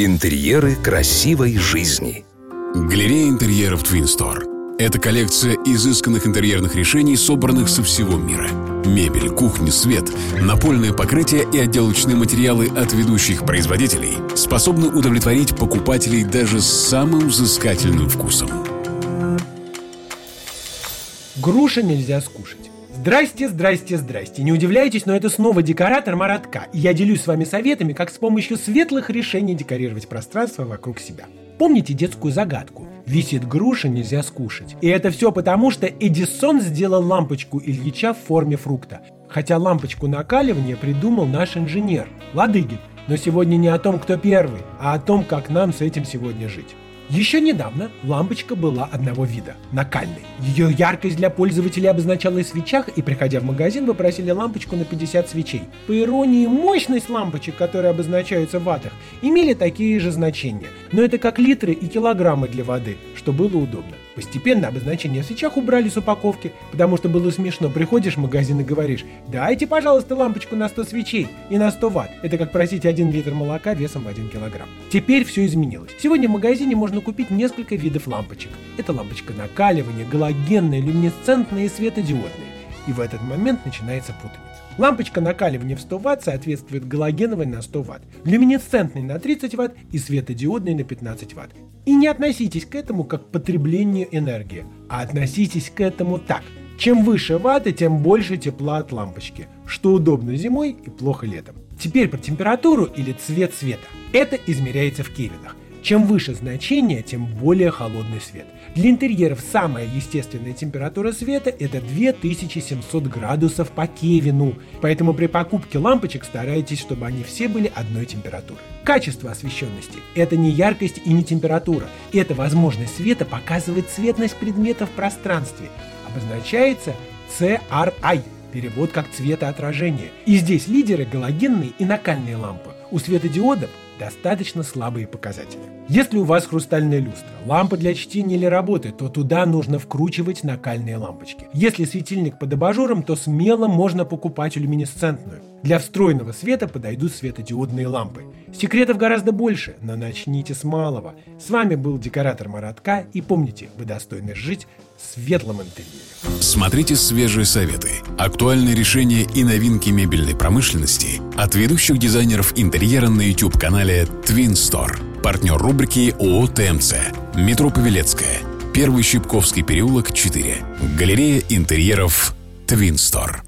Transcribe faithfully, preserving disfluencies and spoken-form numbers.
Интерьеры красивой жизни. Галерея интерьеров Twin Store – это коллекция изысканных интерьерных решений, собранных со всего мира. Мебель, кухня, свет, напольное покрытие и отделочные материалы от ведущих производителей способны удовлетворить покупателей даже с самым взыскательным вкусом. Груши нельзя скушать. Здрасте, здрасте, здрасте. Не удивляйтесь, но это снова декоратор Маратка. И я делюсь с вами советами, как с помощью светлых решений декорировать пространство вокруг себя. Помните детскую загадку? Висит груша, нельзя скушать. И это все потому, что Эдисон сделал лампочку Ильича в форме фрукта. Хотя лампочку накаливания придумал наш инженер Ладыгин. Но сегодня не о том, кто первый, а о том, как нам с этим сегодня жить. Еще недавно лампочка была одного вида – накальной. Ее яркость для пользователей обозначалась в свечах, и, приходя в магазин, вы просили лампочку на пятьдесят свечей. По иронии, мощность лампочек, которые обозначаются в ваттах, имели такие же значения. Но это как литры и килограммы для воды, что было удобно. Постепенно обозначения в свечах убрали с упаковки, потому что было смешно. Приходишь в магазин и говоришь: «Дайте, пожалуйста, лампочку на сто свечей и на сто ватт». Это как просить один литр молока весом в один килограмм. Теперь все изменилось. Сегодня в магазине можно купить несколько видов лампочек. Это лампочка накаливания, галогенная, люминесцентная и светодиодная. И в этот момент начинается путаница. Лампочка накаливания в сто ватт соответствует галогеновой на сто ватт, люминесцентной на тридцать ватт и светодиодной на пятнадцать ватт. И не относитесь к этому как к потреблению энергии, а относитесь к этому так: чем выше ватты, тем больше тепла от лампочки, что удобно зимой и плохо летом. Теперь про температуру или цвет света. Это измеряется в кельвинах. Чем выше значение, тем более холодный свет. Для интерьеров самая естественная температура света – это две тысячи семьсот градусов по кельвину, поэтому при покупке лампочек старайтесь, чтобы они все были одной температуры. Качество освещенности – это не яркость и не температура, это возможность света показывать цветность предметов в пространстве, обозначается си ар ай, перевод как цветоотражение. И здесь лидеры галогенные и накальные лампы. У светодиодов достаточно слабые показатели. Если у вас хрустальная люстра, лампа для чтения или работы, то туда нужно вкручивать накальные лампочки. Если светильник под абажуром, то смело можно покупать люминесцентную. Для встроенного света подойдут светодиодные лампы. Секретов гораздо больше, но начните с малого. С вами был декоратор Маратка, и помните, вы достойны жить в светлом интерьере. Смотрите свежие советы, актуальные решения и новинки мебельной промышленности от ведущих дизайнеров интерьера на YouTube-канале Twin Store. Партнер рубрики ООТМЦ. Метро Павелецкая. Первый Щипковский переулок, четыре. Галерея интерьеров Twin Store.